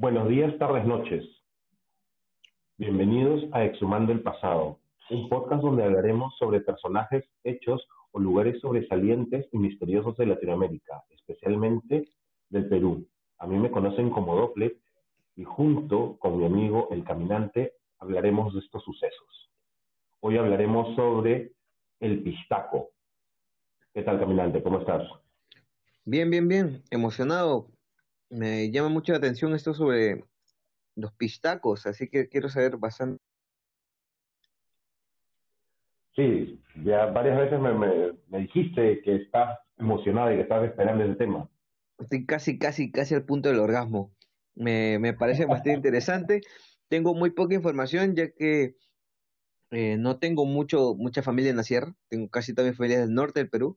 Buenos días, tardes, noches. Bienvenidos a Exhumando el Pasado, un podcast donde hablaremos sobre personajes, hechos o lugares sobresalientes y misteriosos de Latinoamérica, especialmente del Perú. A mí me conocen como Doppler y junto con mi amigo El Caminante hablaremos de estos sucesos. Hoy hablaremos sobre El Pistaco. ¿Qué tal, Caminante? ¿Cómo estás? Bien. Emocionado. Me llama mucho la atención esto sobre los pistacos, así que quiero saber bastante. Sí, ya varias veces me dijiste que estás emocionado y que estás esperando ese tema. Estoy casi al punto del orgasmo. Me parece bastante interesante. Tengo muy poca información, ya que no tengo mucha familia en la sierra. Tengo casi toda mi familia del norte del Perú,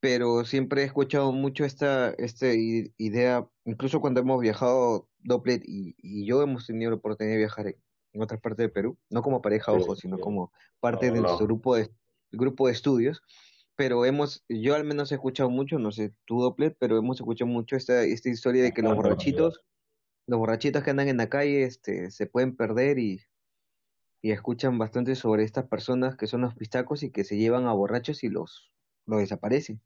pero siempre he escuchado mucho esta idea. Incluso cuando hemos viajado, Doppler y yo hemos tenido la oportunidad de viajar en otras partes del Perú, no como pareja, ojo, sino como parte de nuestro grupo de estudios, pero yo al menos he escuchado mucho, no sé tú, Doppler, pero hemos escuchado mucho esta historia de que los borrachitos que andan en la calle se pueden perder y escuchan bastante sobre estas personas que son los pistacos y que se llevan a borrachos y los desaparecen.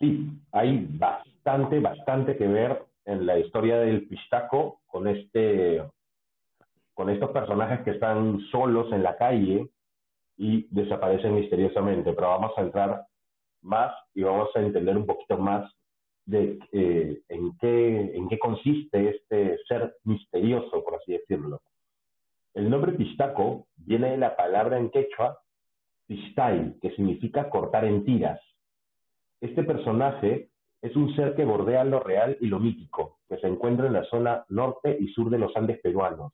Sí, hay bastante que ver en la historia del Pistaco con estos personajes que están solos en la calle y desaparecen misteriosamente, pero vamos a entrar más y vamos a entender un poquito más de en qué consiste este ser misterioso, por así decirlo. El nombre Pistaco viene de la palabra en quechua Pistay, que significa cortar en tiras. Este personaje es un ser que bordea lo real y lo mítico, que se encuentra en la zona norte y sur de los Andes peruanos.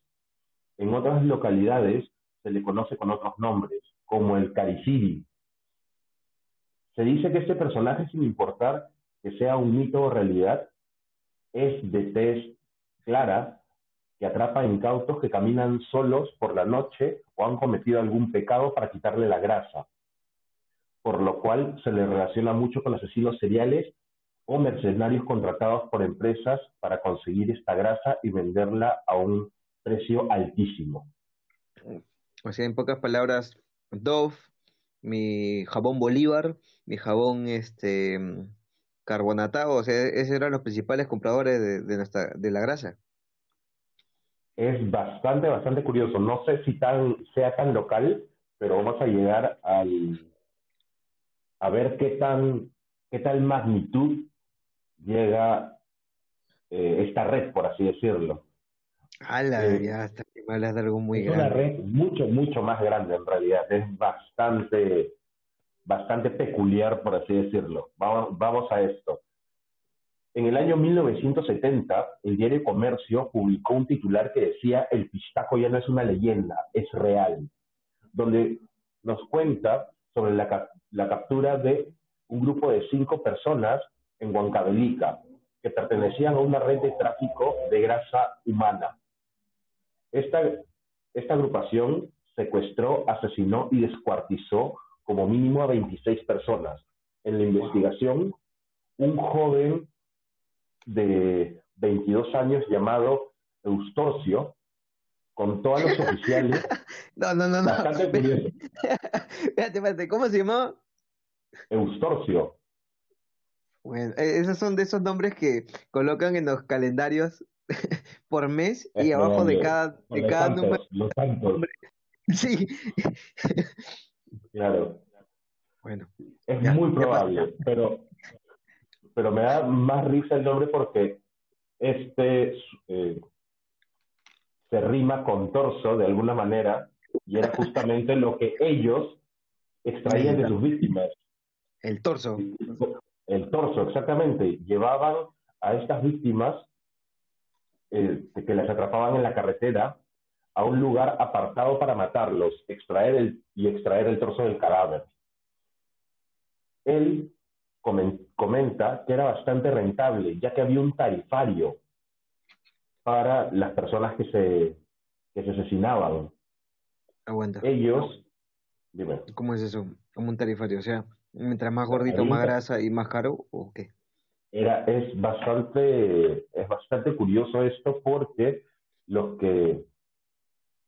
En otras localidades se le conoce con otros nombres, como el cariciri. Se dice que este personaje, sin importar que sea un mito o realidad, es de tez clara, que atrapa incautos que caminan solos por la noche o han cometido algún pecado para quitarle la grasa, por lo cual se le relaciona mucho con asesinos seriales o mercenarios contratados por empresas para conseguir esta grasa y venderla a un precio altísimo. O sea, en pocas palabras, Dove, mi jabón Bolívar, mi jabón carbonatado, o sea, esos eran los principales compradores de la grasa. Es bastante curioso. No sé si sea tan local, pero vamos a llegar a ver qué tal magnitud llega esta red, por así decirlo. Ya hasta que me hablas de algo muy grande. Es una red mucho más grande en realidad. Es bastante peculiar, por así decirlo. Vamos a esto. En el año 1970, el diario Comercio publicó un titular que decía: El Pistaco ya no es una leyenda, es real, donde nos cuenta sobre la captura de un grupo de 5 personas en Huancavelica, que pertenecían a una red de tráfico de grasa humana. Esta agrupación secuestró, asesinó y descuartizó como mínimo a 26 personas. En la investigación, un joven de 22 años llamado Eustorcio contó a los oficiales. No. Bastante curioso. Espérate, ¿cómo se llamaba? Eustorcio. Bueno, esos son de esos nombres que colocan en los calendarios por mes y es abajo de cada santos, número. Los santos. Sí. Claro. Bueno. Es muy probable, pero me da más risa el nombre porque se rima con torso de alguna manera y era justamente lo que ellos extraían de sus víctimas. El torso. El torso, exactamente. Llevaban a estas víctimas que las atrapaban en la carretera a un lugar apartado para matarlos, extraer el torso del cadáver. Él comenta que era bastante rentable, ya que había un tarifario para las personas que se asesinaban. Aguanta. Ellos, dime. ¿Cómo es eso? Como un tarifario, o sea, mientras más gordito, más grasa y más caro, ¿o qué? es bastante curioso esto, porque los que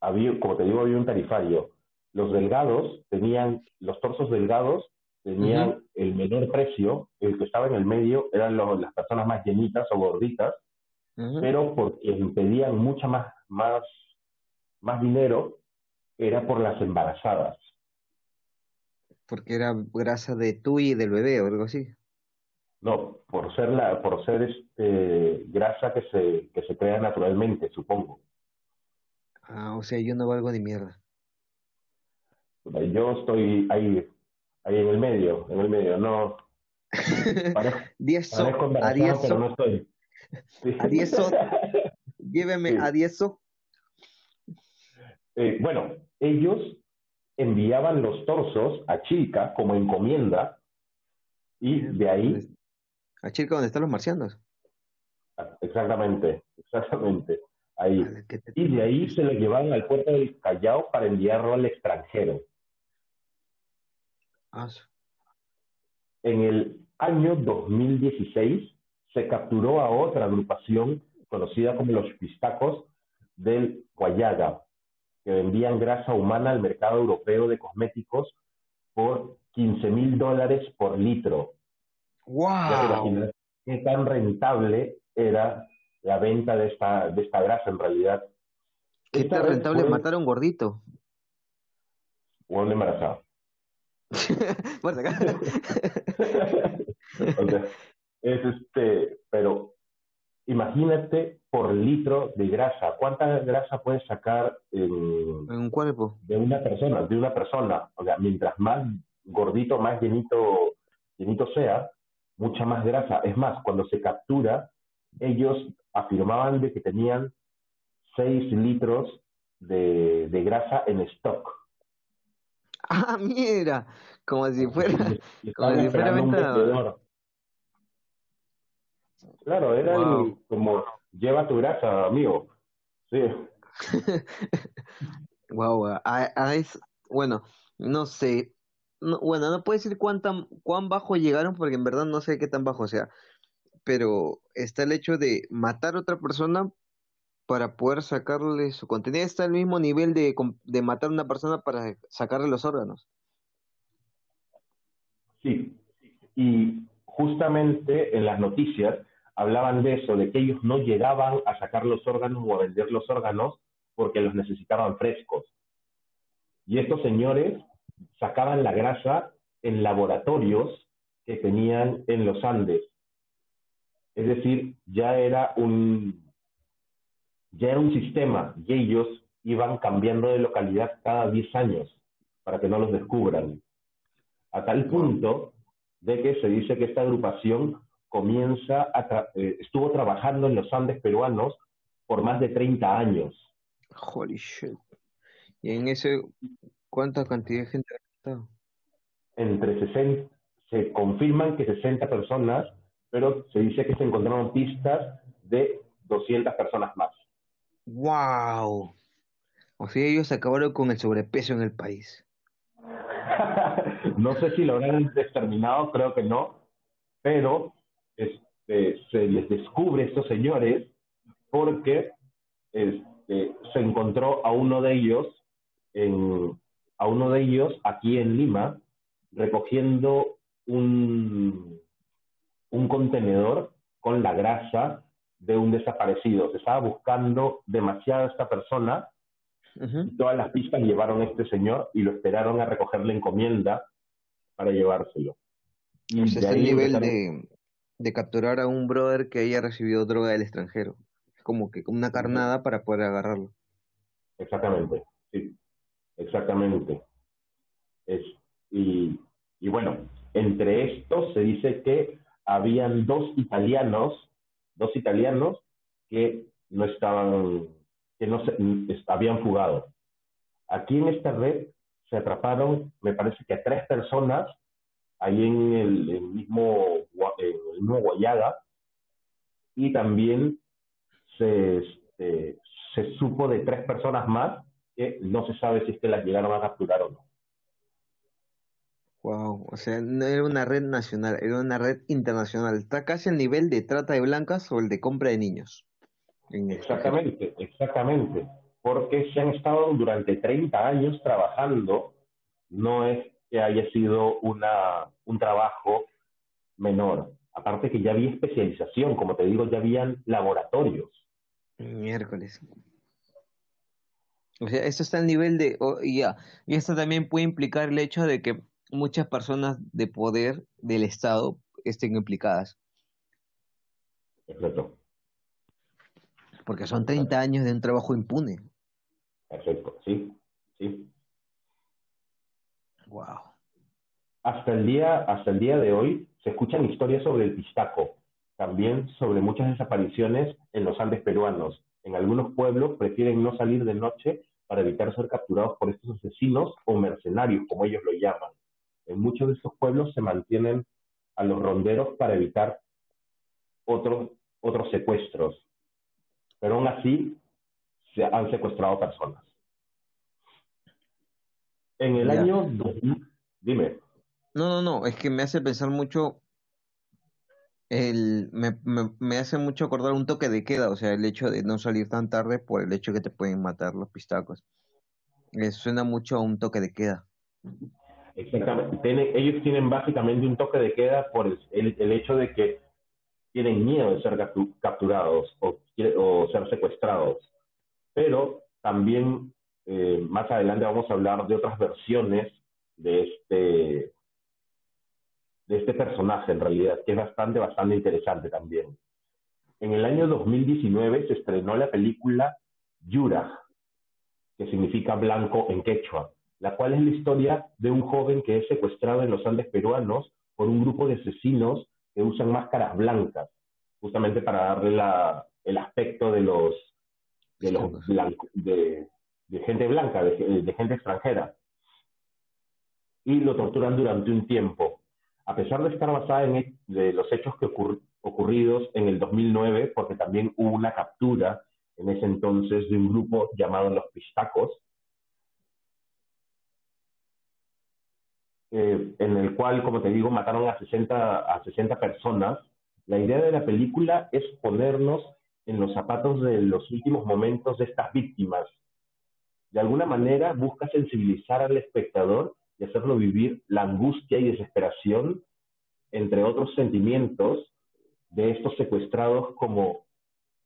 había, como te digo, había un tarifario. Los delgados tenían, los torsos delgados tenían el menor precio, el que estaba en el medio eran las personas más llenitas o gorditas, pero porque pedían mucha más dinero era por las embarazadas. Porque era grasa de tú y del bebé o algo así. No, por ser grasa que se crea naturalmente, supongo. Ah, o sea, yo no valgo de mierda. Yo estoy ahí en el medio, no. Parezco embarazado, pero no estoy. Sí. Adieso, lléveme sí. Adieso. Bueno, ellos enviaban los torsos a Chilca como encomienda y de ahí... ¿A Chilca donde están los marcianos? Exactamente. Ahí. Y de ahí se lo llevaban al puerto del Callao para enviarlo al extranjero. Ah, sí. En el año 2016 se capturó a otra agrupación conocida como los Pistacos del Huallaga, que vendían grasa humana al mercado europeo de cosméticos por $15,000 por litro. ¡Wow! Ya te imaginas qué tan rentable era la venta de esta grasa, en realidad. ¿Qué tan rentable matar a un gordito? O a un embarazado. Por si acaso. O sea, pero imagínate por litro de grasa. ¿Cuánta grasa puedes sacar en un cuerpo? De una persona. O sea, mientras más gordito, más llenito sea, mucha más grasa. Es más, cuando se captura, ellos afirmaban de que tenían 6 litros de grasa en stock. ¡Ah, mira! Como si fuera venta. Claro, era como, lleva tu grasa, amigo. Sí. Wow, bueno, no sé. No, bueno, no puedo decir cuán bajo llegaron, porque en verdad no sé qué tan bajo sea. Pero está el hecho de matar a otra persona para poder sacarle su contenido. Está al mismo nivel de matar a una persona para sacarle los órganos. Sí, y justamente en las noticias hablaban de eso, de que ellos no llegaban a sacar los órganos o a vender los órganos porque los necesitaban frescos. Y estos señores sacaban la grasa en laboratorios que tenían en los Andes. Es decir, ya era un sistema y ellos iban cambiando de localidad cada 10 años para que no los descubran. A tal punto de que se dice que esta agrupación estuvo trabajando en los Andes peruanos por más de 30 años. Holy shit. ¿Y en ese cuánta cantidad de gente ha estado? Se confirman que 60 personas, pero se dice que se encontraron pistas de 200 personas más. ¡Wow! O sea, ellos acabaron con el sobrepeso en el país. No sé si lo habrán exterminado, creo que no, pero se les descubre a estos señores porque se encontró a uno de ellos aquí en Lima recogiendo un contenedor con la grasa de un desaparecido. Se estaba buscando demasiado a esta persona. Todas las pistas llevaron a este señor y lo esperaron a recoger la encomienda para llevárselo. Y o sea, es el nivel de capturar a un brother que haya recibido droga del extranjero. Es como que una carnada para poder agarrarlo. Exactamente, sí. Exactamente. Y bueno, entre estos se dice que habían dos italianos que no estaban, habían fugado. Aquí en esta red se atraparon, me parece que a 3 personas, ahí en el mismo Huallaga, y también se supo de 3 personas más que no se sabe si es que las llegaron a capturar o no. Wow, o sea, no era una red nacional, era una red internacional. Está casi al nivel de trata de blancas o el de compra de niños. Exactamente, exactamente. Porque se han estado durante 30 años trabajando, no es que haya sido un trabajo menor. Aparte que ya había especialización, como te digo, ya habían laboratorios. Miércoles. O sea, esto está al nivel de... Oh, yeah. Y esto también puede implicar el hecho de que muchas personas de poder del Estado estén implicadas. Exacto. Porque son 30 años de un trabajo impune. Perfecto, sí, sí. Wow. Hasta el día de hoy se escuchan historias sobre el Pistaco, también sobre muchas desapariciones en los Andes peruanos. En algunos pueblos prefieren no salir de noche para evitar ser capturados por estos asesinos o mercenarios, como ellos lo llaman. En muchos de esos pueblos se mantienen a los ronderos para evitar otros secuestros. Pero aún así se han secuestrado personas. En el año 2000, dime. No, es que me hace pensar mucho, me hace mucho acordar un toque de queda, o sea, el hecho de no salir tan tarde por el hecho que te pueden matar los pistacos. Suena mucho a un toque de queda. Exactamente. Ellos tienen básicamente un toque de queda por el hecho de que tienen miedo de ser capturados o ser secuestrados. Pero también más adelante vamos a hablar de otras versiones de este personaje, en realidad, que es bastante interesante también. En el año 2019 se estrenó la película Yurac, que significa blanco en quechua, la cual es la historia de un joven que es secuestrado en los Andes peruanos por un grupo de asesinos que usan máscaras blancas, justamente para darle el aspecto de los blancos, de gente blanca, de gente extranjera. Y lo torturan durante un tiempo. A pesar de estar basada en los hechos que ocurridos en el 2009, porque también hubo una captura en ese entonces de un grupo llamado Los Pistacos, en el cual, como te digo, mataron a 60 personas. La idea de la película es ponernos en los zapatos de los últimos momentos de estas víctimas. De alguna manera busca sensibilizar al espectador y hacerlo vivir la angustia y desesperación, entre otros sentimientos, de estos secuestrados como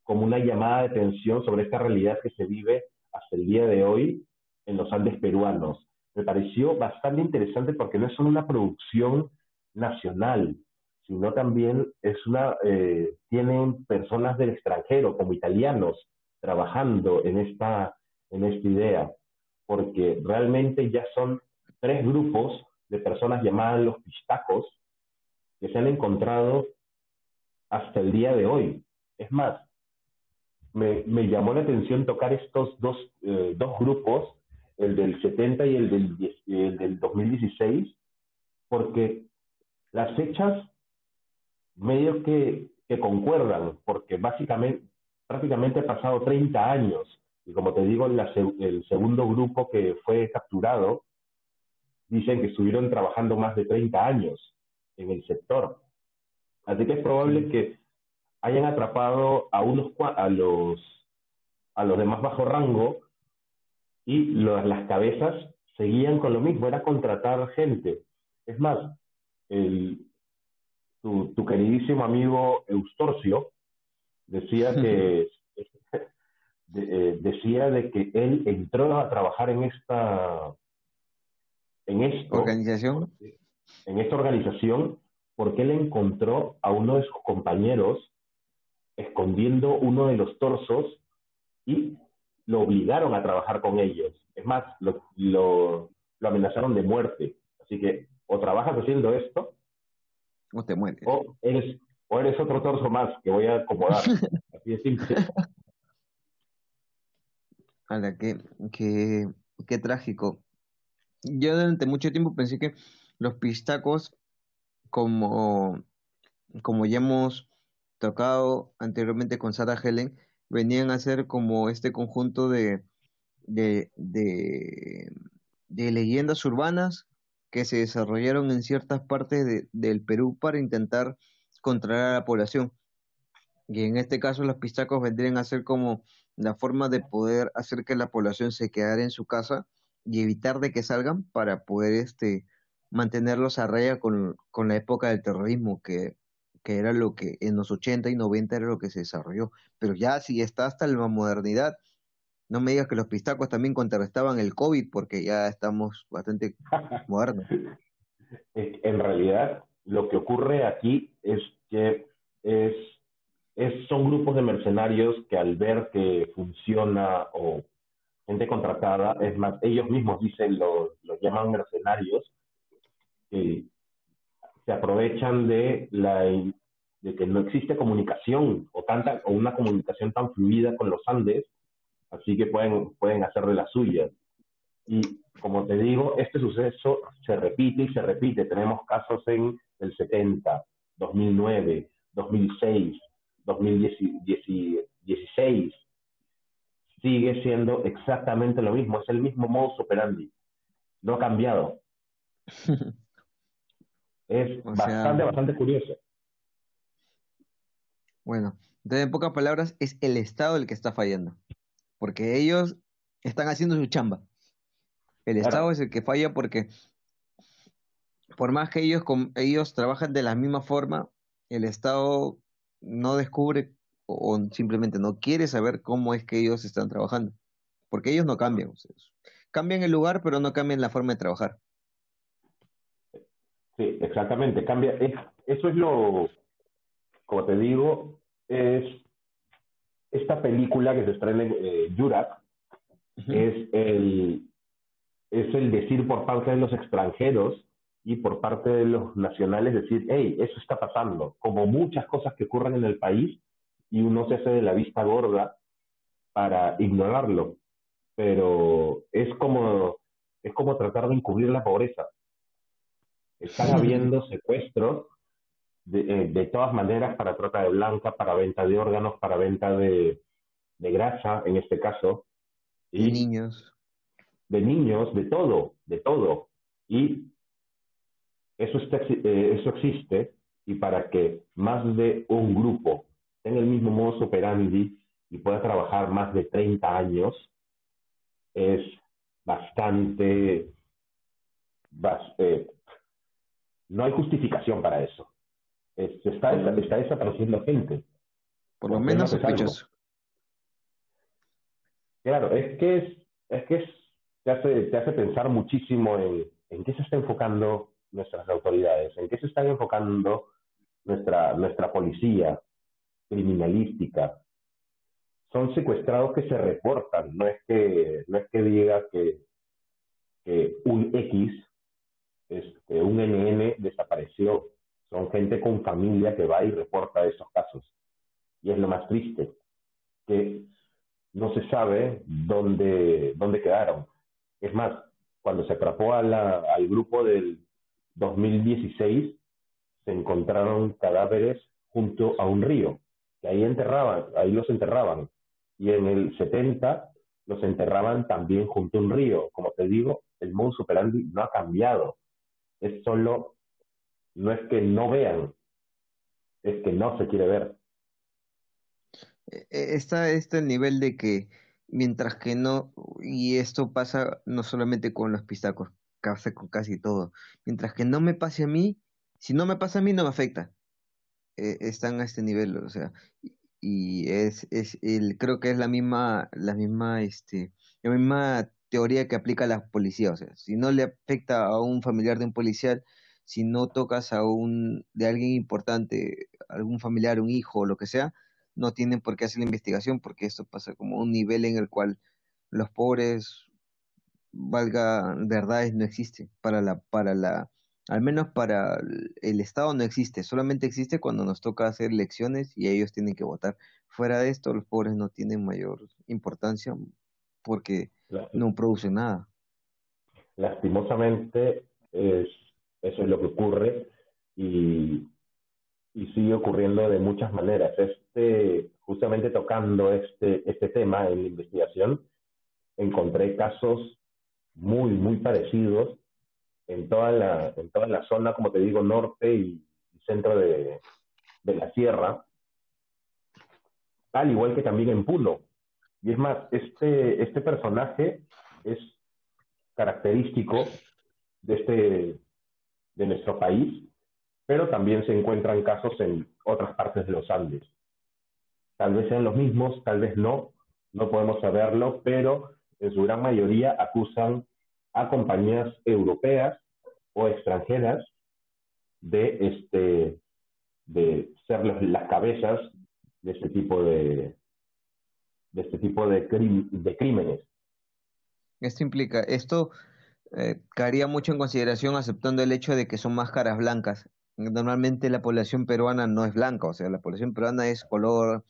una llamada de atención sobre esta realidad que se vive hasta el día de hoy en los Andes peruanos. Me pareció bastante interesante porque no es solo una producción nacional, sino también tienen personas del extranjero, como italianos, trabajando en esta idea, porque realmente ya son 3 grupos de personas llamadas los pistacos que se han encontrado hasta el día de hoy. Es más, me llamó la atención tocar estos dos grupos, el del 70 y el del 2016, porque las fechas medio que concuerdan, porque prácticamente ha pasado 30 años, y como te digo, el segundo grupo que fue capturado, dicen que estuvieron trabajando más de 30 años en el sector. Así que es probable que hayan atrapado a los de más bajo rango, y las cabezas seguían con lo mismo, era contratar gente. Es más, tu queridísimo amigo Eustorcio decía que él entró a trabajar en esta organización, porque él encontró a uno de sus compañeros escondiendo uno de los torsos y lo obligaron a trabajar con ellos. Es más, lo amenazaron de muerte. Así que, o trabajas haciendo esto, o te mueres. O eres otro torso más que voy a acomodar. Así de simple. Ala, qué trágico. Yo durante mucho tiempo pensé que los pistacos, como ya hemos tocado anteriormente con Sarah Helen, venían a ser como este conjunto de leyendas urbanas que se desarrollaron en ciertas partes del Perú para intentar controlar a la población. Y en este caso los pistacos vendrían a ser como la forma de poder hacer que la población se quedara en su casa y evitar de que salgan para poder mantenerlos a raya con la época del terrorismo, que era lo que en los 80 y 90 era lo que se desarrolló. Pero ya si está hasta la modernidad, no me digas que los pistacos también contrarrestaban el COVID, porque ya estamos bastante modernos. En realidad, lo que ocurre aquí es que son grupos de mercenarios que al ver que funciona o gente contratada, es más, ellos mismos dicen, los llaman mercenarios, que se aprovechan de que no existe comunicación o una comunicación tan fluida con los Andes, así que pueden hacer de las suyas. Y como te digo, este suceso se repite y se repite. Tenemos casos en el 70, 2009, 2006, 2016, sigue siendo exactamente lo mismo, es el mismo modus operandi, no ha cambiado. Es bastante curioso. Bueno, entonces en pocas palabras es el Estado el que está fallando, porque ellos están haciendo su chamba. El Estado es el que falla, porque por más que ellos trabajan de la misma forma, el Estado no descubre o simplemente no quiere saber cómo es que ellos están trabajando, porque ellos no cambian. O sea, cambian el lugar, pero no cambian la forma de trabajar. Sí, exactamente, cambia. Eso es como te digo, es esta película que se estrena en Yurac, uh-huh. es el decir por parte de los extranjeros y por parte de los nacionales decir, hey, eso está pasando, como muchas cosas que ocurren en el país, y uno se hace de la vista gorda para ignorarlo, pero es como tratar de encubrir la pobreza. Están habiendo secuestros de todas maneras, para trata de blanca, para venta de órganos, para venta de grasa, en este caso, y de niños, de todo, y eso existe, y para que más de un grupo tenga el mismo modus operandi y pueda trabajar más de 30 años, es bastante... no hay justificación para eso. Está desapareciendo gente. Por lo menos sospechoso. Claro, es que te hace pensar muchísimo en qué se está enfocando nuestras autoridades, en qué se están enfocando nuestra policía criminalística. Son secuestrados que se reportan, no es que diga que un X, un NN desapareció. Son gente con familia que va y reporta esos casos. Y es lo más triste, que no se sabe dónde quedaron. Es más, cuando se atrapó al grupo del 2016, se encontraron cadáveres junto a un río, que ahí los enterraban, y en el 70 los enterraban también junto a un río. Como te digo, el modus operandi no ha cambiado, es solo, no es que no vean, es que no se quiere ver. Está el nivel de que, mientras que no, y esto pasa no solamente con los pistacos, con casi todo, mientras que no me pase a mí, si no me pasa a mí no me afecta, están a este nivel. O sea, y creo que es la misma teoría que aplica la policía. O sea, si no le afecta a un familiar de un policial, si no tocas a de alguien importante, algún familiar, un hijo o lo que sea, no tienen por qué hacer la investigación, porque esto pasa como un nivel en el cual los pobres, valga verdades, no existe al menos para el Estado no existe, solamente existe cuando nos toca hacer elecciones y ellos tienen que votar. Fuera de esto, los pobres no tienen mayor importancia porque no producen nada. Lastimosamente eso es lo que ocurre, y sigue ocurriendo de muchas maneras. Justamente tocando este tema en la investigación, encontré casos muy, muy parecidos en toda la zona, como te digo, norte y centro de la sierra, al igual que también en Puno. Y es más, este personaje es característico de nuestro país, pero también se encuentran casos en otras partes de los Andes. Tal vez sean los mismos, tal vez no, no podemos saberlo, pero en su gran mayoría acusan a compañías europeas o extranjeras de ser las cabezas de este tipo de crímenes. Esto implica, caería mucho en consideración aceptando el hecho de que son máscaras blancas. Normalmente la población peruana no es blanca, o sea, la población peruana es color,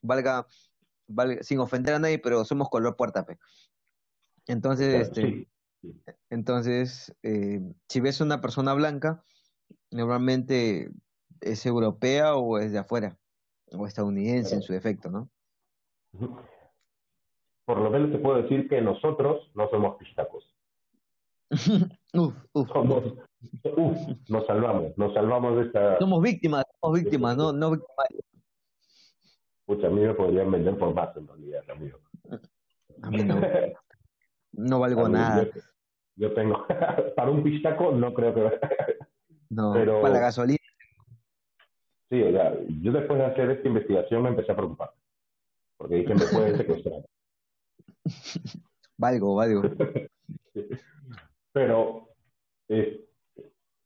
valga sin ofender a nadie, pero somos color puertape. Entonces, si ves una persona blanca, normalmente es europea o es de afuera, o estadounidense en su defecto, ¿no? Por lo menos te puedo decir que nosotros no somos pistacos. Nos salvamos de esta... Somos víctimas, no victimarios. Pucha, a mí me podrían vender por más en realidad, amigo. A mí no. No valgo nada. Yo tengo... Para un pistaco no creo que... No, pero... para la gasolina. Sí, o sea, yo después de hacer esta investigación me empecé a preocupar. Porque dije, me pueden secuestrar. Valgo. Pero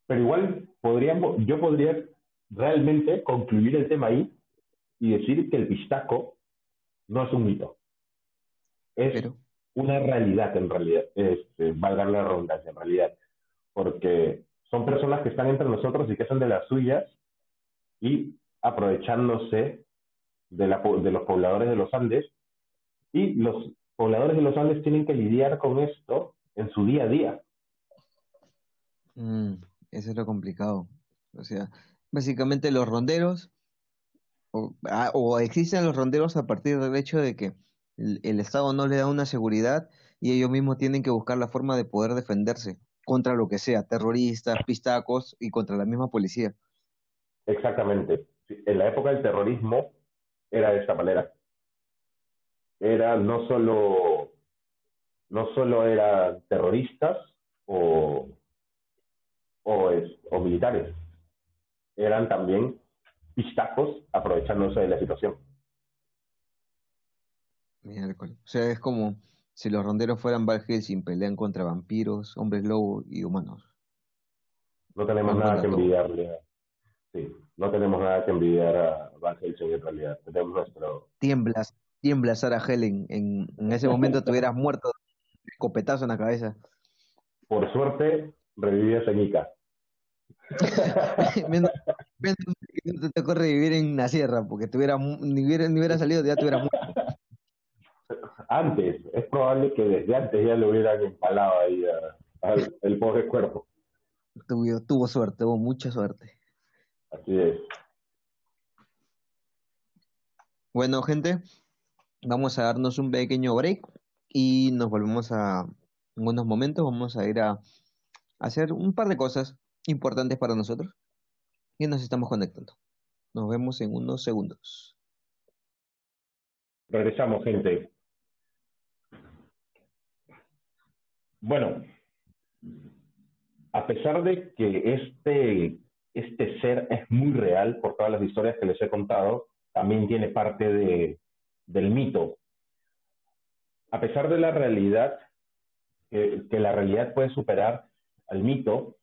igual yo podría realmente concluir el tema ahí y decir que el pistaco no es un mito. Es una realidad, en realidad. Valga la redundancia, en realidad. Porque son personas que están entre nosotros y que son de las suyas y aprovechándose de los pobladores de los Andes. Y los pobladores de los Andes tienen que lidiar con esto en su día a día. Eso es lo complicado. O sea, básicamente los ronderos, o existen los ronderos a partir del hecho de que el Estado no les da una seguridad y ellos mismos tienen que buscar la forma de poder defenderse contra lo que sea, terroristas, pistacos y contra la misma policía. Exactamente. En la época del terrorismo era de esta manera. Era no solo eran terroristas o militares, eran también pistacos aprovechándose de la situación. Miércoles. O sea, es como si los ronderos fueran Van Helsing, pelean contra vampiros, hombres lobo y humanos. No tenemos nada que envidiarle. No tenemos nada que envidiar a Van Helsing en realidad. Tenemos nuestro... Tiembla Sarah Helen. En ese momento te hubieras muerto de escopetazo en la cabeza. Por suerte, revivías en Ica. No te tocó revivir en la sierra, porque ni hubiera salido, ya te hubieras muerto. Antes, es probable que desde antes ya lo hubieran empalado ahí al pobre cuerpo. Tuvo mucha suerte. Así es. Bueno, gente, vamos a darnos un pequeño break y nos volvemos en unos momentos, vamos a ir a hacer un par de cosas importantes para nosotros y nos estamos conectando. Nos vemos en unos segundos. Regresamos, gente. Bueno, a pesar de que este ser es muy real por todas las historias que les he contado, también tiene parte del mito. A pesar de la realidad, que la realidad puede superar al mito,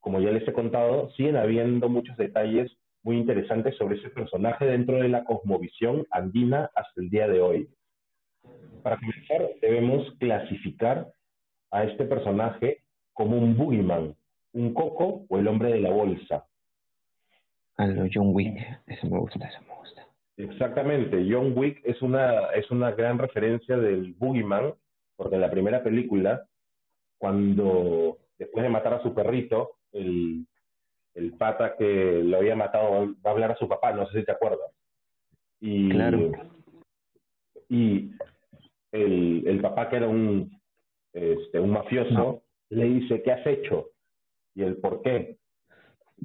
como ya les he contado, siguen habiendo muchos detalles muy interesantes sobre ese personaje dentro de la cosmovisión andina hasta el día de hoy. Para comenzar, debemos clasificar a este personaje como un boogeyman, un coco o el hombre de la bolsa. John Wick, eso me gusta. Exactamente, John Wick es una gran referencia del boogeyman, porque en la primera película, cuando después de matar a su perrito, el pata que lo había matado va a hablar a su papá, no sé si te acuerdas. Y, claro. Y el papá, que era un mafioso, le dice, ¿qué has hecho? y el por qué.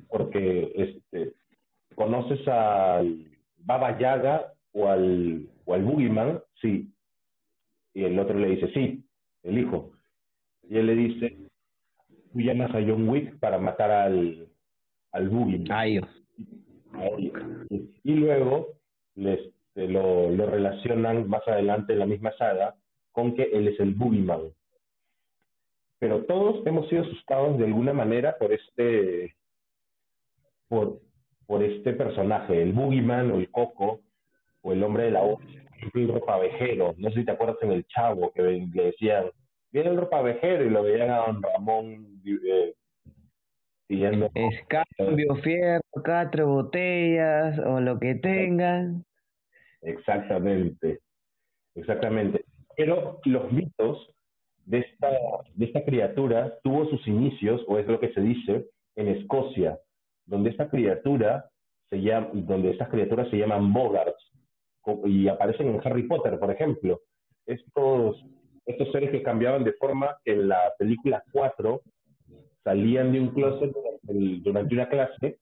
Porque conoces al Baba Yaga o al Boogeyman, sí. Y el otro le dice, sí, el hijo. Y él le dice, tú llamas a John Wick para matar al Boogeyman. Ay. Y luego lo relacionan más adelante en la misma saga con que él es el Boogeyman. Pero todos hemos sido asustados de alguna manera por este personaje, el Boogeyman o el Coco o el hombre de la voz, el ropavejero. No sé si te acuerdas en El Chavo que le decían, viene el ropavejero, y lo veían a don Ramón pidiendo cambio, fierro, 4 botellas o lo que tengan. Exactamente. Pero los mitos de esta criatura tuvo sus inicios, o es lo que se dice, en Escocia, donde estas criaturas se llaman Bogarts y aparecen en Harry Potter, por ejemplo. Estos seres que cambiaban de forma, que en la película 4 salían de un closet durante una clase.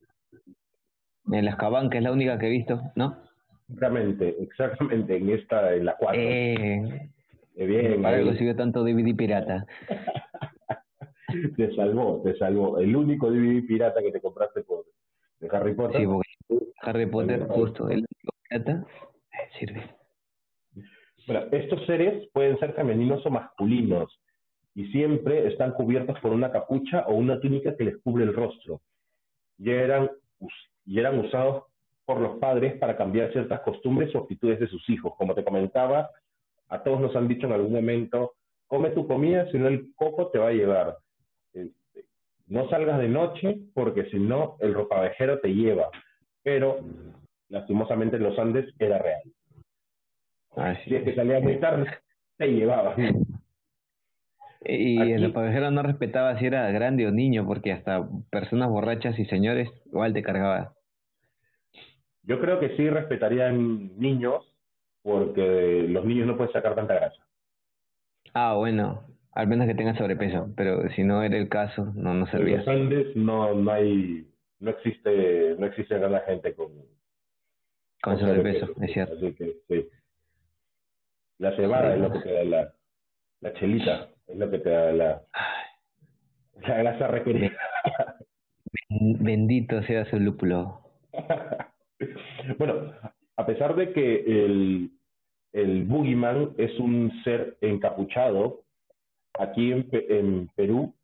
En las Azkaban, que es la única que he visto, ¿no? Exactamente, en la 4. Bien, para que consiguió tanto DVD pirata. Te salvó. El único DVD pirata que te compraste de Harry Potter. Sí, porque Harry Potter, justo, el único pirata, sirve. Bueno, estos seres pueden ser femeninos o masculinos y siempre están cubiertos por una capucha o una túnica que les cubre el rostro. Y eran usados por los padres para cambiar ciertas costumbres o actitudes de sus hijos. Como te comentaba, a todos nos han dicho en algún momento, come tu comida, si no el coco te va a llevar. No salgas de noche, porque si no el ropavejero te lleva. Pero, lastimosamente, en los Andes era real. Si es que salías muy tarde, te llevaba. Y aquí, el ropavejero no respetaba si era grande o niño, porque hasta personas borrachas y señores igual te cargaba. Yo creo que sí respetarían niños, porque los niños no pueden sacar tanta grasa. Ah, bueno, al menos que tengan sobrepeso, pero si no era el caso, no servía. En los Andes no existe gran gente con sobrepeso, es cierto. Así que, sí. La cebada es lo que te da la chelita, es lo que te da la grasa requerida. Bendito sea su lúpulo. Bueno, a pesar de que el Boogeyman es un ser encapuchado, aquí en Perú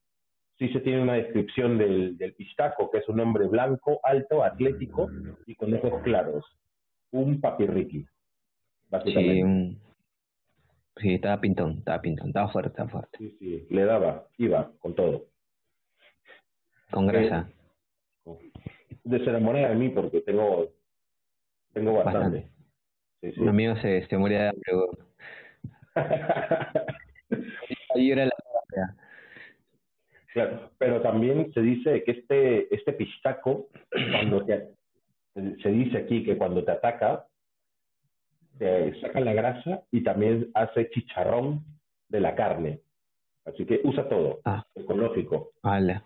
sí se tiene una descripción del Pistaco, que es un hombre blanco, alto, atlético y con ojos claros. Un papirriqui, básicamente. Sí, estaba pintón, estaba fuerte. Sí, le daba, iba con todo. Con grasa. Desenamoré de mí porque tengo bastante. Sí. Un amigo se moría de hambre. Ahí era la verdad. Claro, pero también se dice que este Pistaco, se dice aquí que cuando te ataca, te saca la grasa y también hace chicharrón de la carne. Así que usa todo, ecológico. Vale.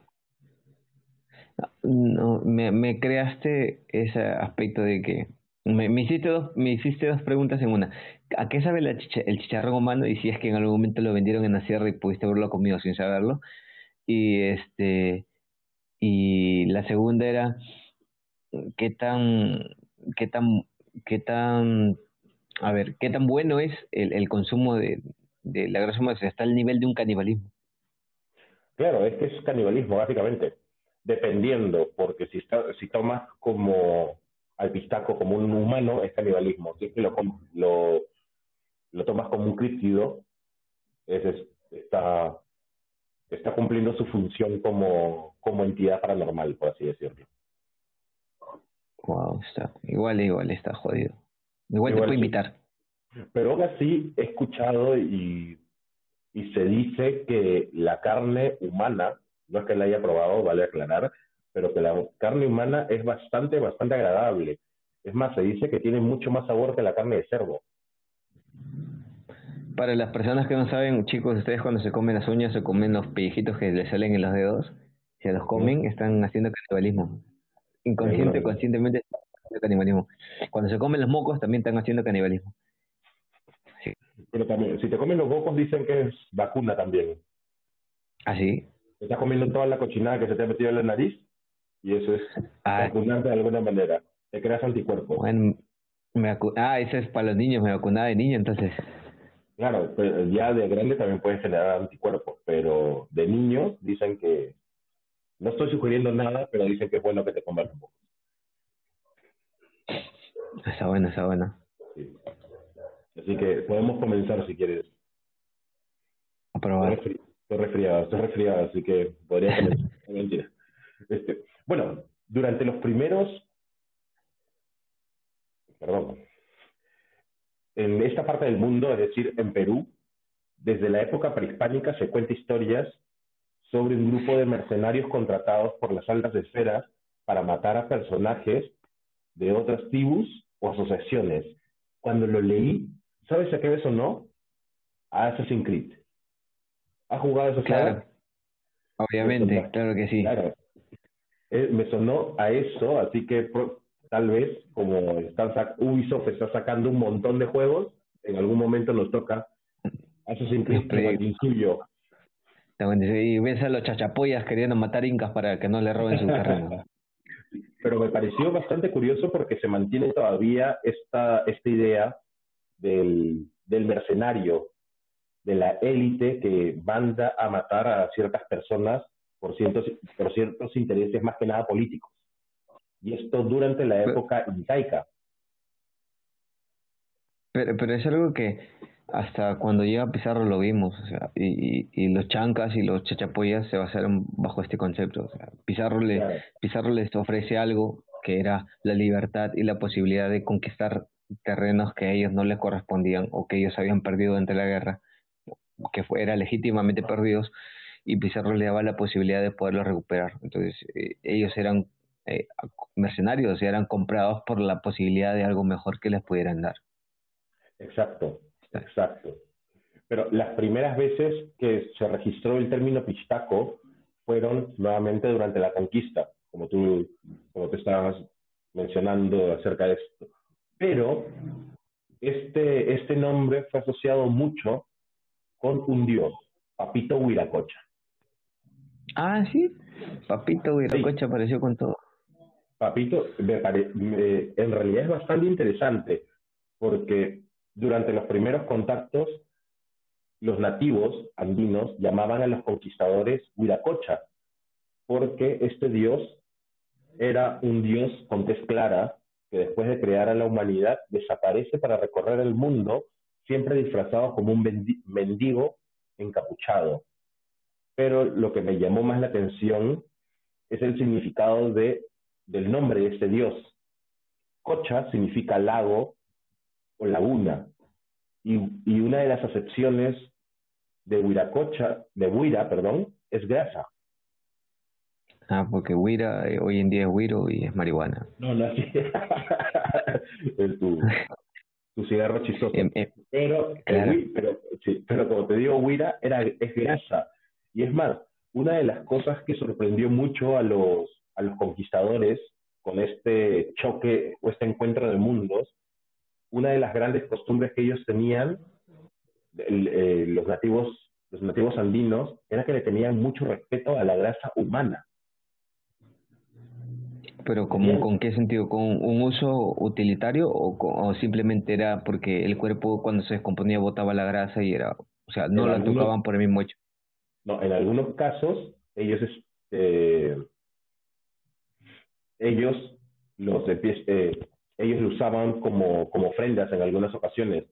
No, me creaste ese aspecto de que me hiciste dos preguntas en una. ¿A qué sabe el chicharrón humano? Y si es que en algún momento lo vendieron en la sierra y pudiste haberlo comido sin saberlo. Y la segunda era qué tan bueno es el consumo de la grasa humana. Está al nivel de un canibalismo. Claro, es que es canibalismo básicamente, dependiendo, porque si tomas como al Pistaco como un humano, es canibalismo. Si es que lo tomas como un críptido, está cumpliendo su función como entidad paranormal, por así decirlo. Wow, igual está jodido. Igual te puedo invitar. Pero aún así he escuchado y se dice que la carne humana, no es que la haya probado, vale aclarar, pero que la carne humana es bastante agradable. Es más, se dice que tiene mucho más sabor que la carne de cerdo. Para las personas que no saben, chicos, ustedes cuando se comen las uñas, se comen los pellejitos que les salen en los dedos. Se los comen, están haciendo canibalismo. Inconsciente o conscientemente están haciendo canibalismo. Cuando se comen los mocos, también están haciendo canibalismo. Sí. Pero también, si te comen los mocos, dicen que es vacuna también. ¿Ah, sí? Te estás comiendo toda la cochinada que se te ha metido en la nariz y eso es vacunarte de alguna manera. Te creas anticuerpos. Bueno, eso es para los niños, me vacunaba de niño, entonces. Claro, pero ya de grande también puedes generar anticuerpos, pero de niños dicen que... No estoy sugiriendo nada, pero dicen que es bueno que te comas un poco. Está bueno, está bueno. Sí. Así que podemos comenzar si quieres. A probar. Estoy resfriado, así que podría comenzar. Mentira. Bueno, durante los primeros... Perdón. En esta parte del mundo, es decir, en Perú, desde la época prehispánica se cuenta historias sobre un grupo de mercenarios contratados por las altas esferas para matar a personajes de otras tribus o asociaciones. Cuando lo leí, ¿sabes a qué me sonó? A Assassin's Creed. ¿Has jugado eso? Claro. Obviamente, claro que sí. Claro. Me sonó a eso, así que tal vez, como Ubisoft está sacando un montón de juegos, en algún momento nos toca Assassin's Creed como el suyo. Y ves a los chachapoyas queriendo matar incas para que no le roben su terreno. Pero me pareció bastante curioso porque se mantiene todavía esta idea del mercenario, de la élite que manda a matar a ciertas personas por ciertos intereses más que nada políticos. Y esto durante la época incaica. Pero es algo que... Hasta cuando llega Pizarro lo vimos, o sea, y los chancas y los chachapoyas se basaron bajo este concepto. O sea, Pizarro les ofrece algo que era la libertad y la posibilidad de conquistar terrenos que a ellos no les correspondían o que ellos habían perdido durante la guerra, que eran legítimamente perdidos, y Pizarro les daba la posibilidad de poderlos recuperar. Entonces ellos eran mercenarios, eran comprados por la posibilidad de algo mejor que les pudieran dar. Exacto. Pero las primeras veces que se registró el término pistaco fueron nuevamente durante la conquista, como tú estabas mencionando acerca de esto. Pero este nombre fue asociado mucho con un dios, Papito Wiracocha. Ah, sí. Papito Wiracocha apareció con todo. Papito, en realidad es bastante interesante porque... Durante los primeros contactos, los nativos andinos llamaban a los conquistadores Wiracocha, porque este dios era un dios con tez clara que después de crear a la humanidad desaparece para recorrer el mundo, siempre disfrazado como un mendigo encapuchado. Pero lo que me llamó más la atención es el significado del nombre de este dios. Cocha significa lago o laguna, y una de las acepciones de Wira, es grasa. Ah, porque Wira hoy en día es Wiro y es marihuana. No, así es tu cigarro chistoso. Claro. Pero como te digo, Wira es grasa. Y es más, una de las cosas que sorprendió mucho a los conquistadores con este choque o este encuentro de mundos, una de las grandes costumbres que ellos tenían, los nativos andinos, era que le tenían mucho respeto a la grasa humana. ¿Pero con qué sentido? ¿Con un uso utilitario o simplemente era porque el cuerpo cuando se descomponía botaba la grasa y era... O sea, no la tocaban por el mismo hecho. No, en algunos casos ellos lo usaban como ofrendas en algunas ocasiones,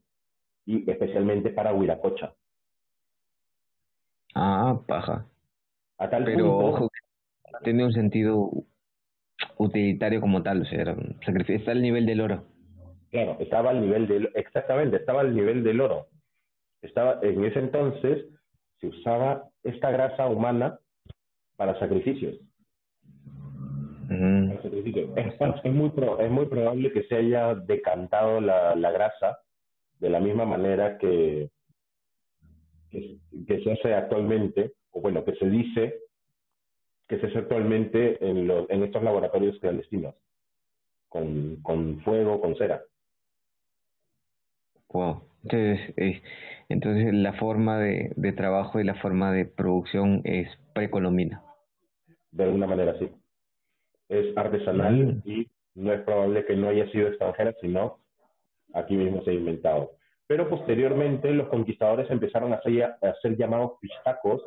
y especialmente para Wiracocha. Ah, paja. A tal punto, ojo, tiene un sentido utilitario como tal, o sea, era un sacrificio. Está al nivel del oro. Claro, estaba al nivel del oro. En ese entonces se usaba esta grasa humana para sacrificios. Es muy probable que se haya decantado la grasa de la misma manera que se hace actualmente, o bueno, que se dice que se hace actualmente en estos laboratorios clandestinos, con fuego, con cera. Wow. Entonces la forma de trabajo y la forma de producción es precolombina. De alguna manera, sí. Es artesanal y no es probable que no haya sido extranjera, sino aquí mismo se ha inventado. Pero posteriormente los conquistadores empezaron a ser llamados pistacos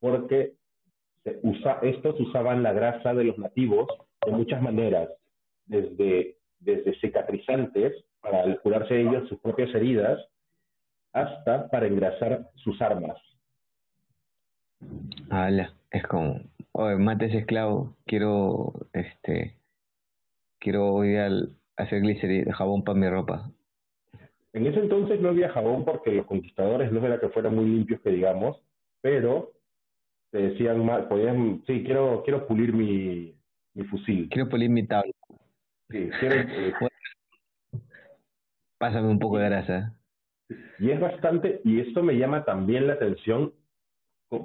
porque estos usaban la grasa de los nativos de muchas maneras, desde cicatrizantes para curarse ellos sus propias heridas, hasta para engrasar sus armas. Ala, es como, oye, mate ese esclavo, quiero ir a hacer glicerina, jabón para mi ropa. En ese entonces no había jabón porque los conquistadores no era que fueran muy limpios, que digamos, pero te decían más, podían, sí, quiero pulir mi fusil. Quiero pulir mi tabla. Sí, pásame un poco de grasa. Y es bastante, y esto me llama también la atención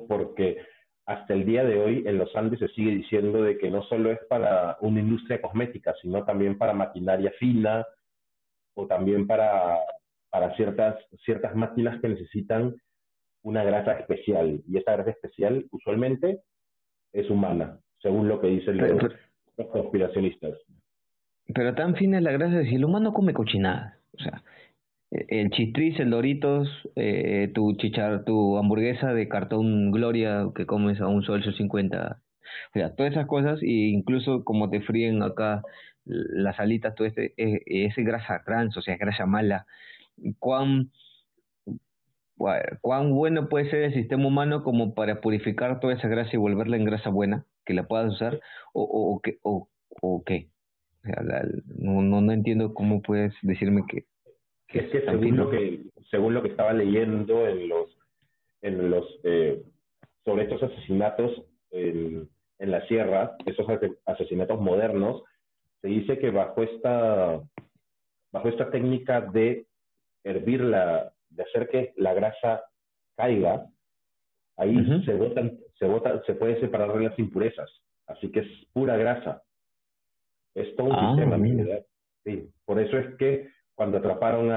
porque hasta el día de hoy en los Andes se sigue diciendo de que no solo es para una industria cosmética, sino también para maquinaria fina o también para ciertas máquinas que necesitan una grasa especial. Y esa grasa especial usualmente es humana, según lo que dicen los conspiracionistas. Pero tan fina es la grasa de si el humano come cochinadas. O sea, el chistriz, el Doritos, tu hamburguesa de cartón Gloria que comes a un sol 50. O sea, todas esas cosas, e incluso como te fríen acá las alitas, todo es grasa trans, o sea, es grasa mala. ¿Cuán bueno puede ser el sistema humano como para purificar toda esa grasa y volverla en grasa buena, que la puedas usar, o qué? O sea, no entiendo cómo puedes decirme que... Es que según lo que estaba leyendo sobre estos asesinatos en la sierra, esos asesinatos modernos, se dice que bajo esta técnica de hervirla, de hacer que la grasa caiga, ahí se puede separar las impurezas, así que es pura grasa. Es todo un sistema, ¿verdad? Sí, por eso es que cuando atraparon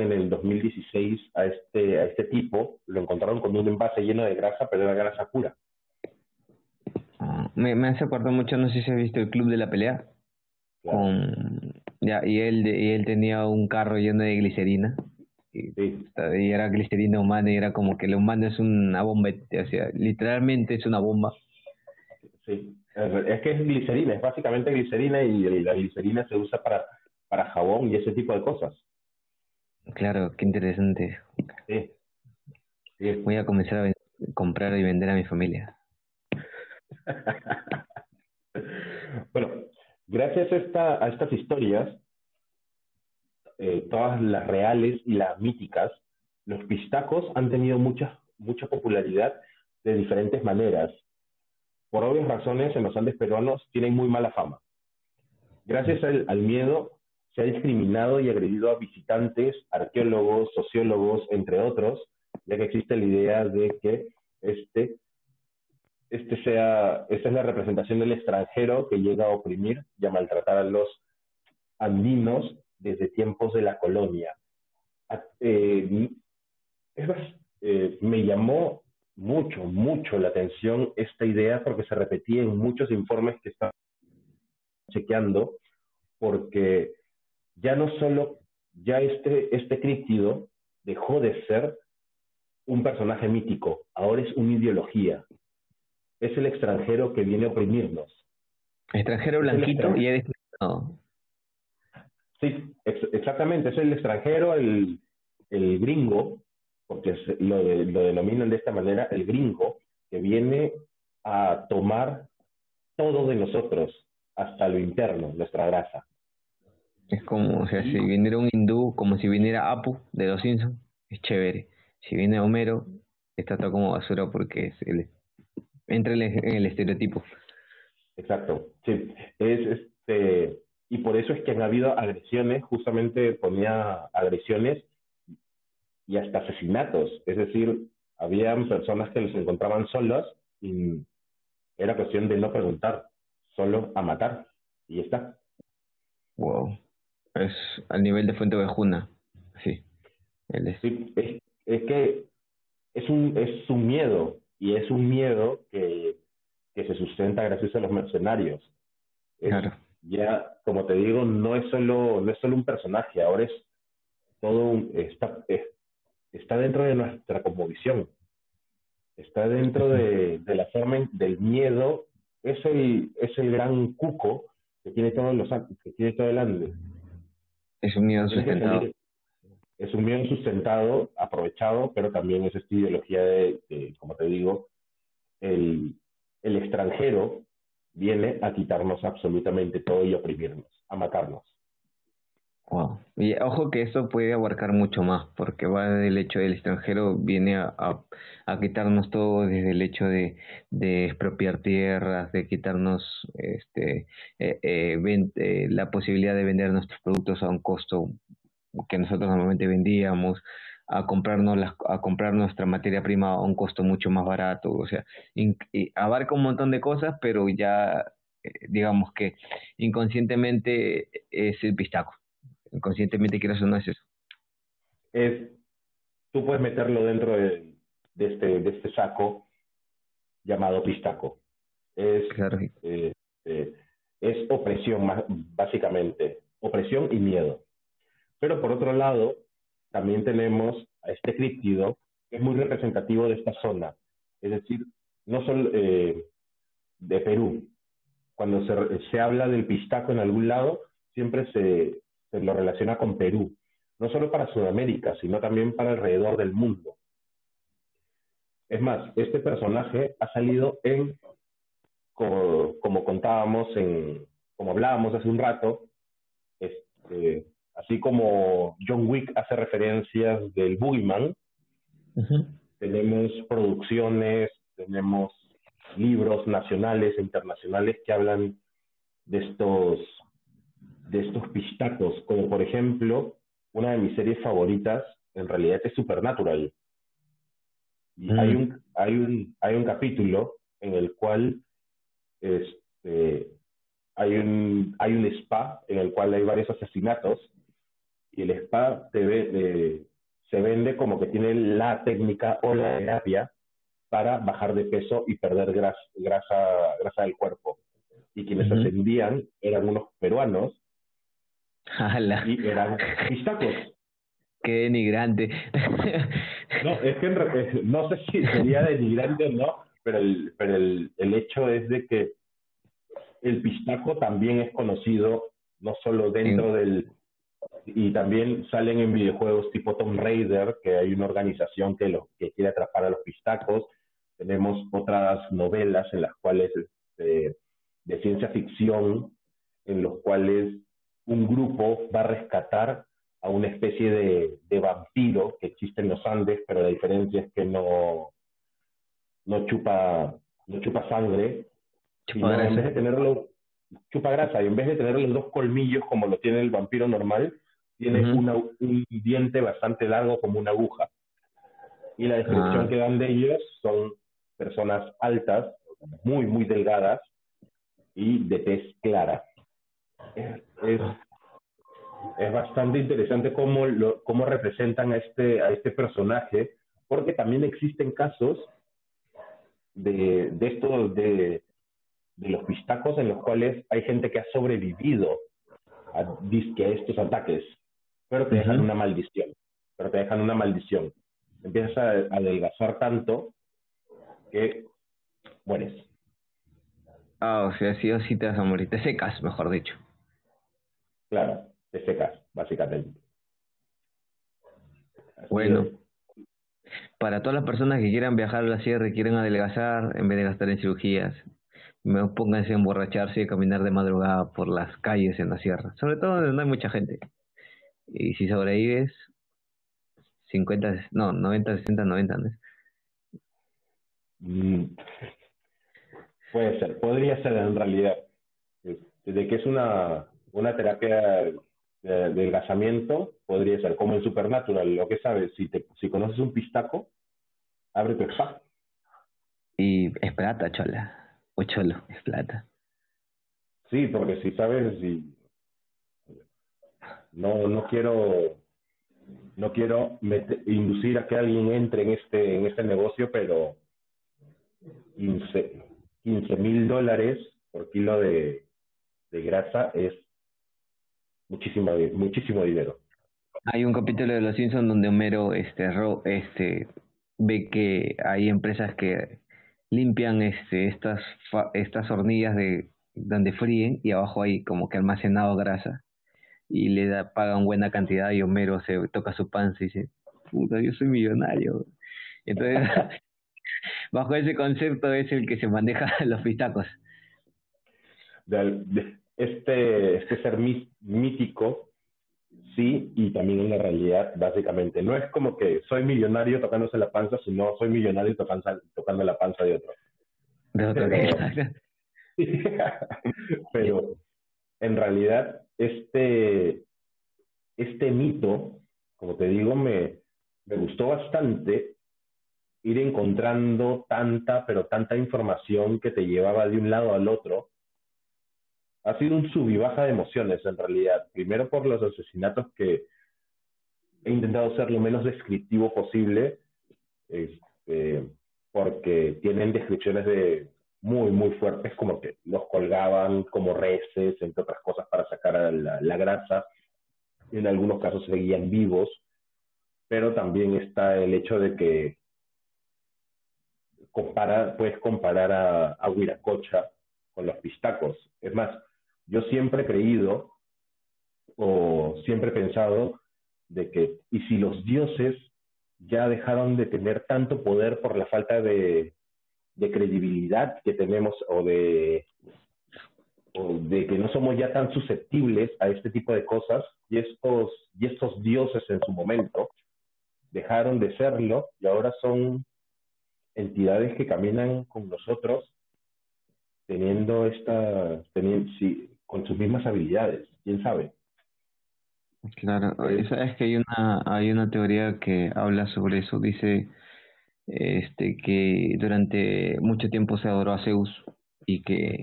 en el 2016 a este tipo, lo encontraron con un envase lleno de grasa, pero era grasa pura. Me hace acordar mucho, no sé si has visto El Club de la Pelea. Claro. Y él tenía un carro lleno de glicerina. Y era glicerina humana, y era como que lo humano es una bomba, o sea, literalmente es una bomba. Sí, es que es glicerina, es básicamente glicerina, y la glicerina se usa para jabón y ese tipo de cosas. Claro, qué interesante. Sí. Sí. Voy a comenzar a comprar y vender a mi familia. Bueno, gracias a estas historias, todas las reales y las míticas, los pistacos han tenido mucha popularidad de diferentes maneras. Por obvias razones, en los Andes peruanos tienen muy mala fama. Gracias al miedo, se ha discriminado y agredido a visitantes, arqueólogos, sociólogos, entre otros, ya que existe la idea de que esta es la representación del extranjero que llega a oprimir y a maltratar a los andinos desde tiempos de la colonia. Me llamó mucho la atención esta idea porque se repetía en muchos informes que estaba chequeando, porque ya no solo, ya este críptido dejó de ser un personaje mítico, ahora es una ideología. Es el extranjero que viene a oprimirnos. Extranjero blanquito y discriminado. Sí, exactamente, es el extranjero, el gringo, porque lo denominan de esta manera, el gringo, que viene a tomar todo de nosotros, hasta lo interno, nuestra grasa. Es como, o sea, si viniera un hindú, como si viniera Apu de los Simpsons, es chévere. Si viene Homero, está todo como basura porque entra en el estereotipo. Exacto, sí. Y por eso es que han habido agresiones, justamente ponía agresiones, y hasta asesinatos, es decir, habían personas que los encontraban solos y era cuestión de no preguntar, solo a matar, y ya está. Wow, es al nivel de Fuente Ovejuna, sí. Sí, es que es un miedo, y es un miedo que se sustenta gracias a los mercenarios. Claro. Ya, como te digo, no es solo un personaje, ahora es todo está dentro de nuestra cosmovisión, está dentro de la forma del miedo, es el gran cuco que tiene todos los Andes, que tiene todo el Andes. Es un miedo sustentado. Es un miedo sustentado, aprovechado, pero también es esta ideología de como te digo, el extranjero viene a quitarnos absolutamente todo y oprimirnos, a matarnos. Wow. Y ojo que eso puede abarcar mucho más, porque va del hecho del extranjero, viene a quitarnos todo, desde el hecho de expropiar tierras, de quitarnos la posibilidad de vender nuestros productos a un costo que nosotros normalmente vendíamos, a comprar nuestra materia prima a un costo mucho más barato. O sea, abarca un montón de cosas, pero ya digamos que inconscientemente es el pistaco. Inconscientemente, quieras o no, es eso. Tú puedes meterlo dentro de este saco llamado pistaco. Claro. Es opresión, básicamente. Opresión y miedo. Pero por otro lado, también tenemos a este críptido, que es muy representativo de esta zona. Es decir, no solo de Perú. Cuando se habla del pistaco en algún lado, siempre se lo relaciona con Perú. No solo para Sudamérica, sino también para alrededor del mundo. Es más, este personaje ha salido como contábamos, como hablábamos hace un rato, así como John Wick hace referencias del Boogeyman, tenemos producciones, tenemos libros nacionales e internacionales que hablan de estos pistacos, como por ejemplo, una de mis series favoritas, en realidad es Supernatural. Y hay un capítulo en el cual hay un spa en el cual hay varios asesinatos. Y el spa se vende como que tiene la técnica o la terapia para bajar de peso y perder grasa del cuerpo. Y quienes ascendían eran unos peruanos. ¡Hala! Y eran pistacos. ¡Qué denigrante! No, es que no sé si sería denigrante o no, pero el hecho es de que el pistaco también es conocido no solo dentro del... Y también salen en videojuegos tipo Tomb Raider, que hay una organización que quiere atrapar a los pistacos. Tenemos otras novelas en las cuales de ciencia ficción, en los cuales un grupo va a rescatar a una especie de vampiro que existe en los Andes, pero la diferencia es que no chupa sangre, chupa grasa. En vez de tenerlo, chupa grasa, y en vez de tener los dos colmillos como lo tiene el vampiro normal, tiene un diente bastante largo como una aguja. Y la descripción que dan de ellos son personas altas, muy, muy delgadas y de tez clara. Es bastante interesante cómo representan a este personaje, porque también existen casos de los pistacos en los cuales hay gente que ha sobrevivido a estos ataques, pero te dejan una maldición. Empiezas a adelgazar tanto que mueres. O sea, sí o sí te vas a morir. Te secas, mejor dicho. Claro, te secas, básicamente. Así es. Para todas las personas que quieran viajar a la sierra y quieren adelgazar, en vez de gastar en cirugías, pónganse a emborracharse y caminar de madrugada por las calles en la sierra, sobre todo donde no hay mucha gente. Y si sobrevives, 50, no, 90, 60, 90, ¿no es? Puede ser, podría ser en realidad. Desde que es una terapia de adelgazamiento, podría ser como en Supernatural. Lo que sabes, si conoces un pistaco, abre tu spa. Y es plata, chola. O cholo, es plata. Sí, porque si sabes, si... No quiero inducir a que alguien entre en este negocio, pero $15,000 por kilo de grasa es muchísimo dinero. Hay un capítulo de Los Simpsons donde Homero ve que hay empresas que limpian estas hornillas de donde fríen y abajo hay como que almacenado grasa. Y pagan buena cantidad y Homero se toca su panza y dice, puta, yo soy millonario. Entonces, bajo ese concepto es el que se maneja los pistacos. Este ser mítico, sí, y también en la realidad, básicamente. No es como que soy millonario tocándose la panza, sino soy millonario tocando la panza de otro. De otro. Pero en realidad... Este mito, como te digo, me gustó bastante ir encontrando tanta información que te llevaba de un lado al otro. Ha sido un sub y baja de emociones, en realidad. Primero por los asesinatos, que he intentado ser lo menos descriptivo posible, porque tienen descripciones de... muy fuertes, como que los colgaban como reses, entre otras cosas, para sacar a la grasa. En algunos casos seguían vivos, pero también está el hecho de que puedes comparar a Wiracocha con los pistacos. Es más, yo siempre he creído o siempre he pensado de que, y si los dioses ya dejaron de tener tanto poder por la falta de credibilidad que tenemos o de que no somos ya tan susceptibles a este tipo de cosas, y estos dioses en su momento dejaron de serlo y ahora son entidades que caminan con nosotros teniendo con sus mismas habilidades, quién sabe. Claro, sabes que hay una teoría que habla sobre eso, dice que durante mucho tiempo se adoró a Zeus y que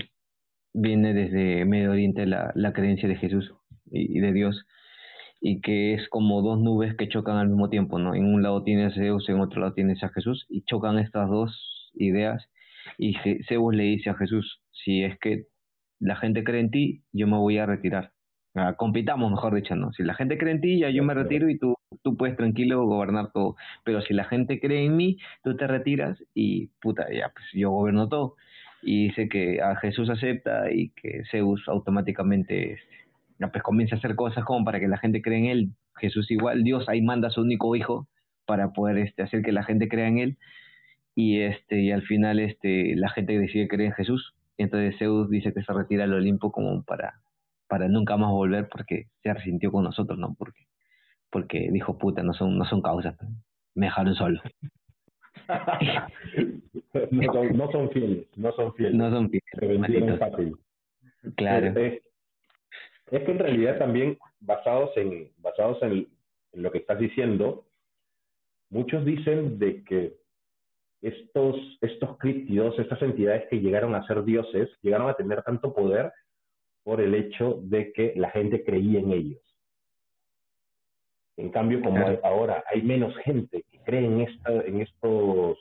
viene desde Medio Oriente la creencia de Jesús y de Dios, y que es como dos nubes que chocan al mismo tiempo, ¿no? En un lado tienes a Zeus, en otro lado tienes a Jesús, y chocan estas dos ideas, y Zeus le dice a Jesús, si es que la gente cree en ti, yo me voy a retirar. Compitamos, mejor dicho, ¿no? Si la gente cree en ti, ya yo me retiro y tú puedes tranquilo gobernar todo. Pero si la gente cree en mí, tú te retiras y, puta, ya, pues yo gobierno todo. Y dice que a Jesús acepta y que Zeus automáticamente pues comienza a hacer cosas como para que la gente cree en él. Jesús igual, Dios ahí manda a su único hijo para poder hacer que la gente crea en él. Y al final la gente decide creer en Jesús. Entonces Zeus dice que se retira al Olimpo como para nunca más volver, porque se resintió con nosotros, ¿no? Porque dijo, puta, no son causas, me dejaron solo. No son fieles. Malditos. Fácil. Claro. Es que en realidad también, basados en lo que estás diciendo, muchos dicen de que estos críptidos, estas entidades que llegaron a ser dioses, llegaron a tener tanto poder por el hecho de que la gente creía en ellos. En cambio, como claro, ahora hay menos gente que cree en estos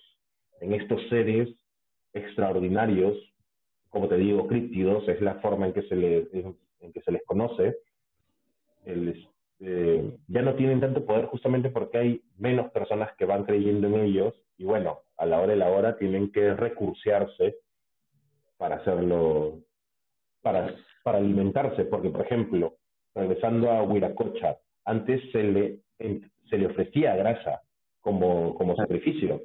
seres extraordinarios, como te digo, críptidos, es la forma en que se les conoce, ya no tienen tanto poder justamente porque hay menos personas que van creyendo en ellos, y bueno, a la hora de la hora tienen que recursearse para hacerlo... Para alimentarse, porque, por ejemplo, regresando a Wiracocha, antes se le ofrecía grasa como sacrificio.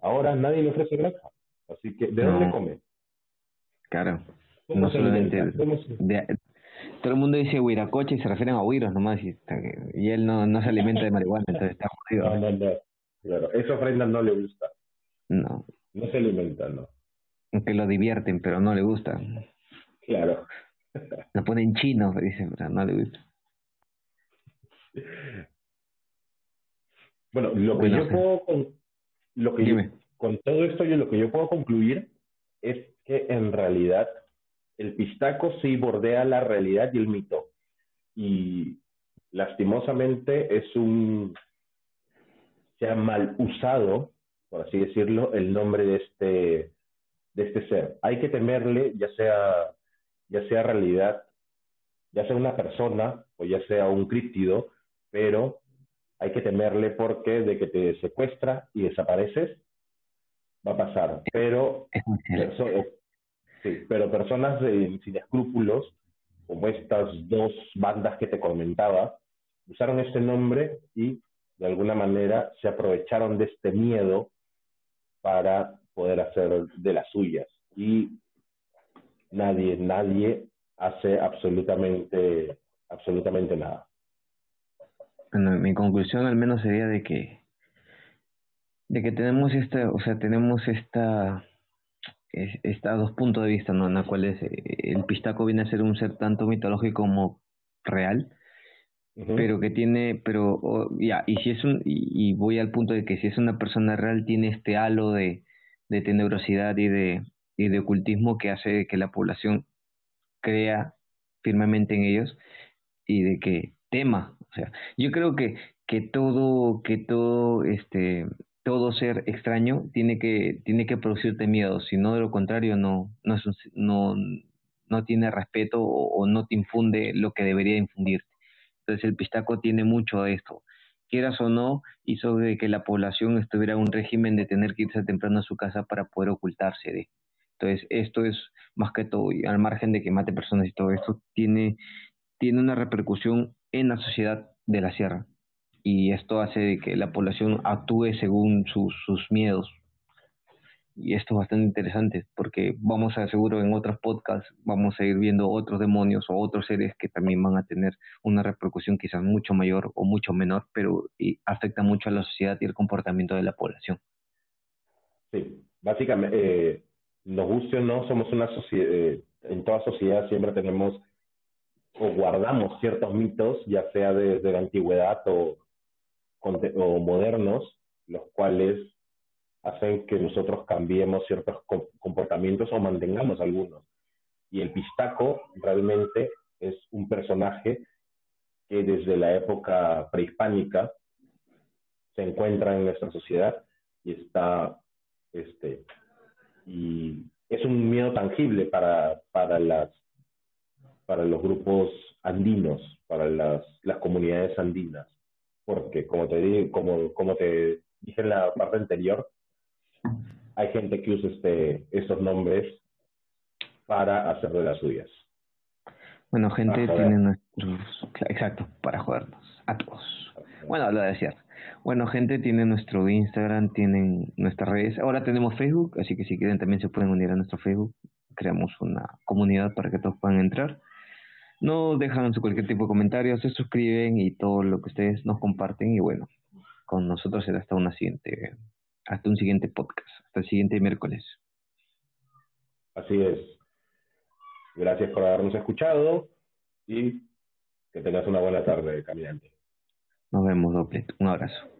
Ahora nadie le ofrece grasa. Así que, ¿de dónde come? Claro. No solamente... todo el mundo dice Wiracocha y se refieren a huiros nomás. Y él no se alimenta de marihuana, entonces está jodido. No. Claro, esa ofrenda no le gusta. No. No se alimenta, no. Aunque lo divierten, pero no le gusta. Claro. Lo ponen chino, dicen, pero no le gusta. Bueno, lo que yo puedo... con todo esto lo que yo puedo concluir es que en realidad el Pistaco sí bordea la realidad y el mito. Y lastimosamente es se ha mal usado, por así decirlo, el nombre de este ser. Hay que temerle, ya sea realidad, ya sea una persona o ya sea un críptido, pero hay que temerle porque de que te secuestra y desapareces va a pasar. Pero pero personas sin escrúpulos, como estas dos bandas que te comentaba, usaron este nombre y de alguna manera se aprovecharon de este miedo para poder hacer de las suyas. Y nadie hace absolutamente nada. Bueno, mi conclusión al menos sería de que tenemos dos puntos de vista, ¿no? En los cuales el Pistaco viene a ser un ser tanto mitológico como real, pero que tiene, y voy al punto de que si es una persona real tiene este halo de tenebrosidad y de ocultismo que hace que la población crea firmemente en ellos y de que tema. O sea, yo creo que todo ser extraño tiene que producirte miedo, si no de lo contrario no tiene respeto o no te infunde lo que debería infundirte. Entonces el Pistaco tiene mucho de esto. Quieras o no, hizo de que la población estuviera en un régimen de tener que irse temprano a su casa para poder ocultarse de. Entonces esto es más que todo, y al margen de que mate personas y todo esto, tiene una repercusión en la sociedad de la sierra. Y esto hace de que la población actúe según sus miedos. Y esto es bastante interesante, porque seguro en otros podcasts vamos a ir viendo otros demonios o otros seres que también van a tener una repercusión quizás mucho mayor o mucho menor, pero afecta mucho a la sociedad y el comportamiento de la población. Sí, básicamente, nos guste o no, somos una sociedad, en toda sociedad siempre tenemos o guardamos ciertos mitos, ya sea desde la antigüedad o modernos, los cuales hacen que nosotros cambiemos ciertos comportamientos o mantengamos algunos. Y el Pistaco realmente es un personaje que desde la época prehispánica se encuentra en nuestra sociedad y está, y es un miedo tangible para los grupos andinos, para las comunidades andinas, porque como te dije en la parte anterior, hay gente que usa estos nombres para hacer de las suyas. Bueno, gente tiene nuestros... Exacto, para jodernos a todos. Bueno, lo decía. Bueno, gente tiene nuestro Instagram, tienen nuestras redes. Ahora tenemos Facebook, así que si quieren también se pueden unir a nuestro Facebook. Creamos una comunidad para que todos puedan entrar. Nos dejan cualquier tipo de comentarios, se suscriben y todo lo que ustedes nos comparten. Y bueno, con nosotros será hasta una siguiente... Hasta un siguiente podcast, hasta el siguiente miércoles. Así es. Gracias por habernos escuchado y que tengas una buena tarde, caminante. Nos vemos, Doppler. Un abrazo.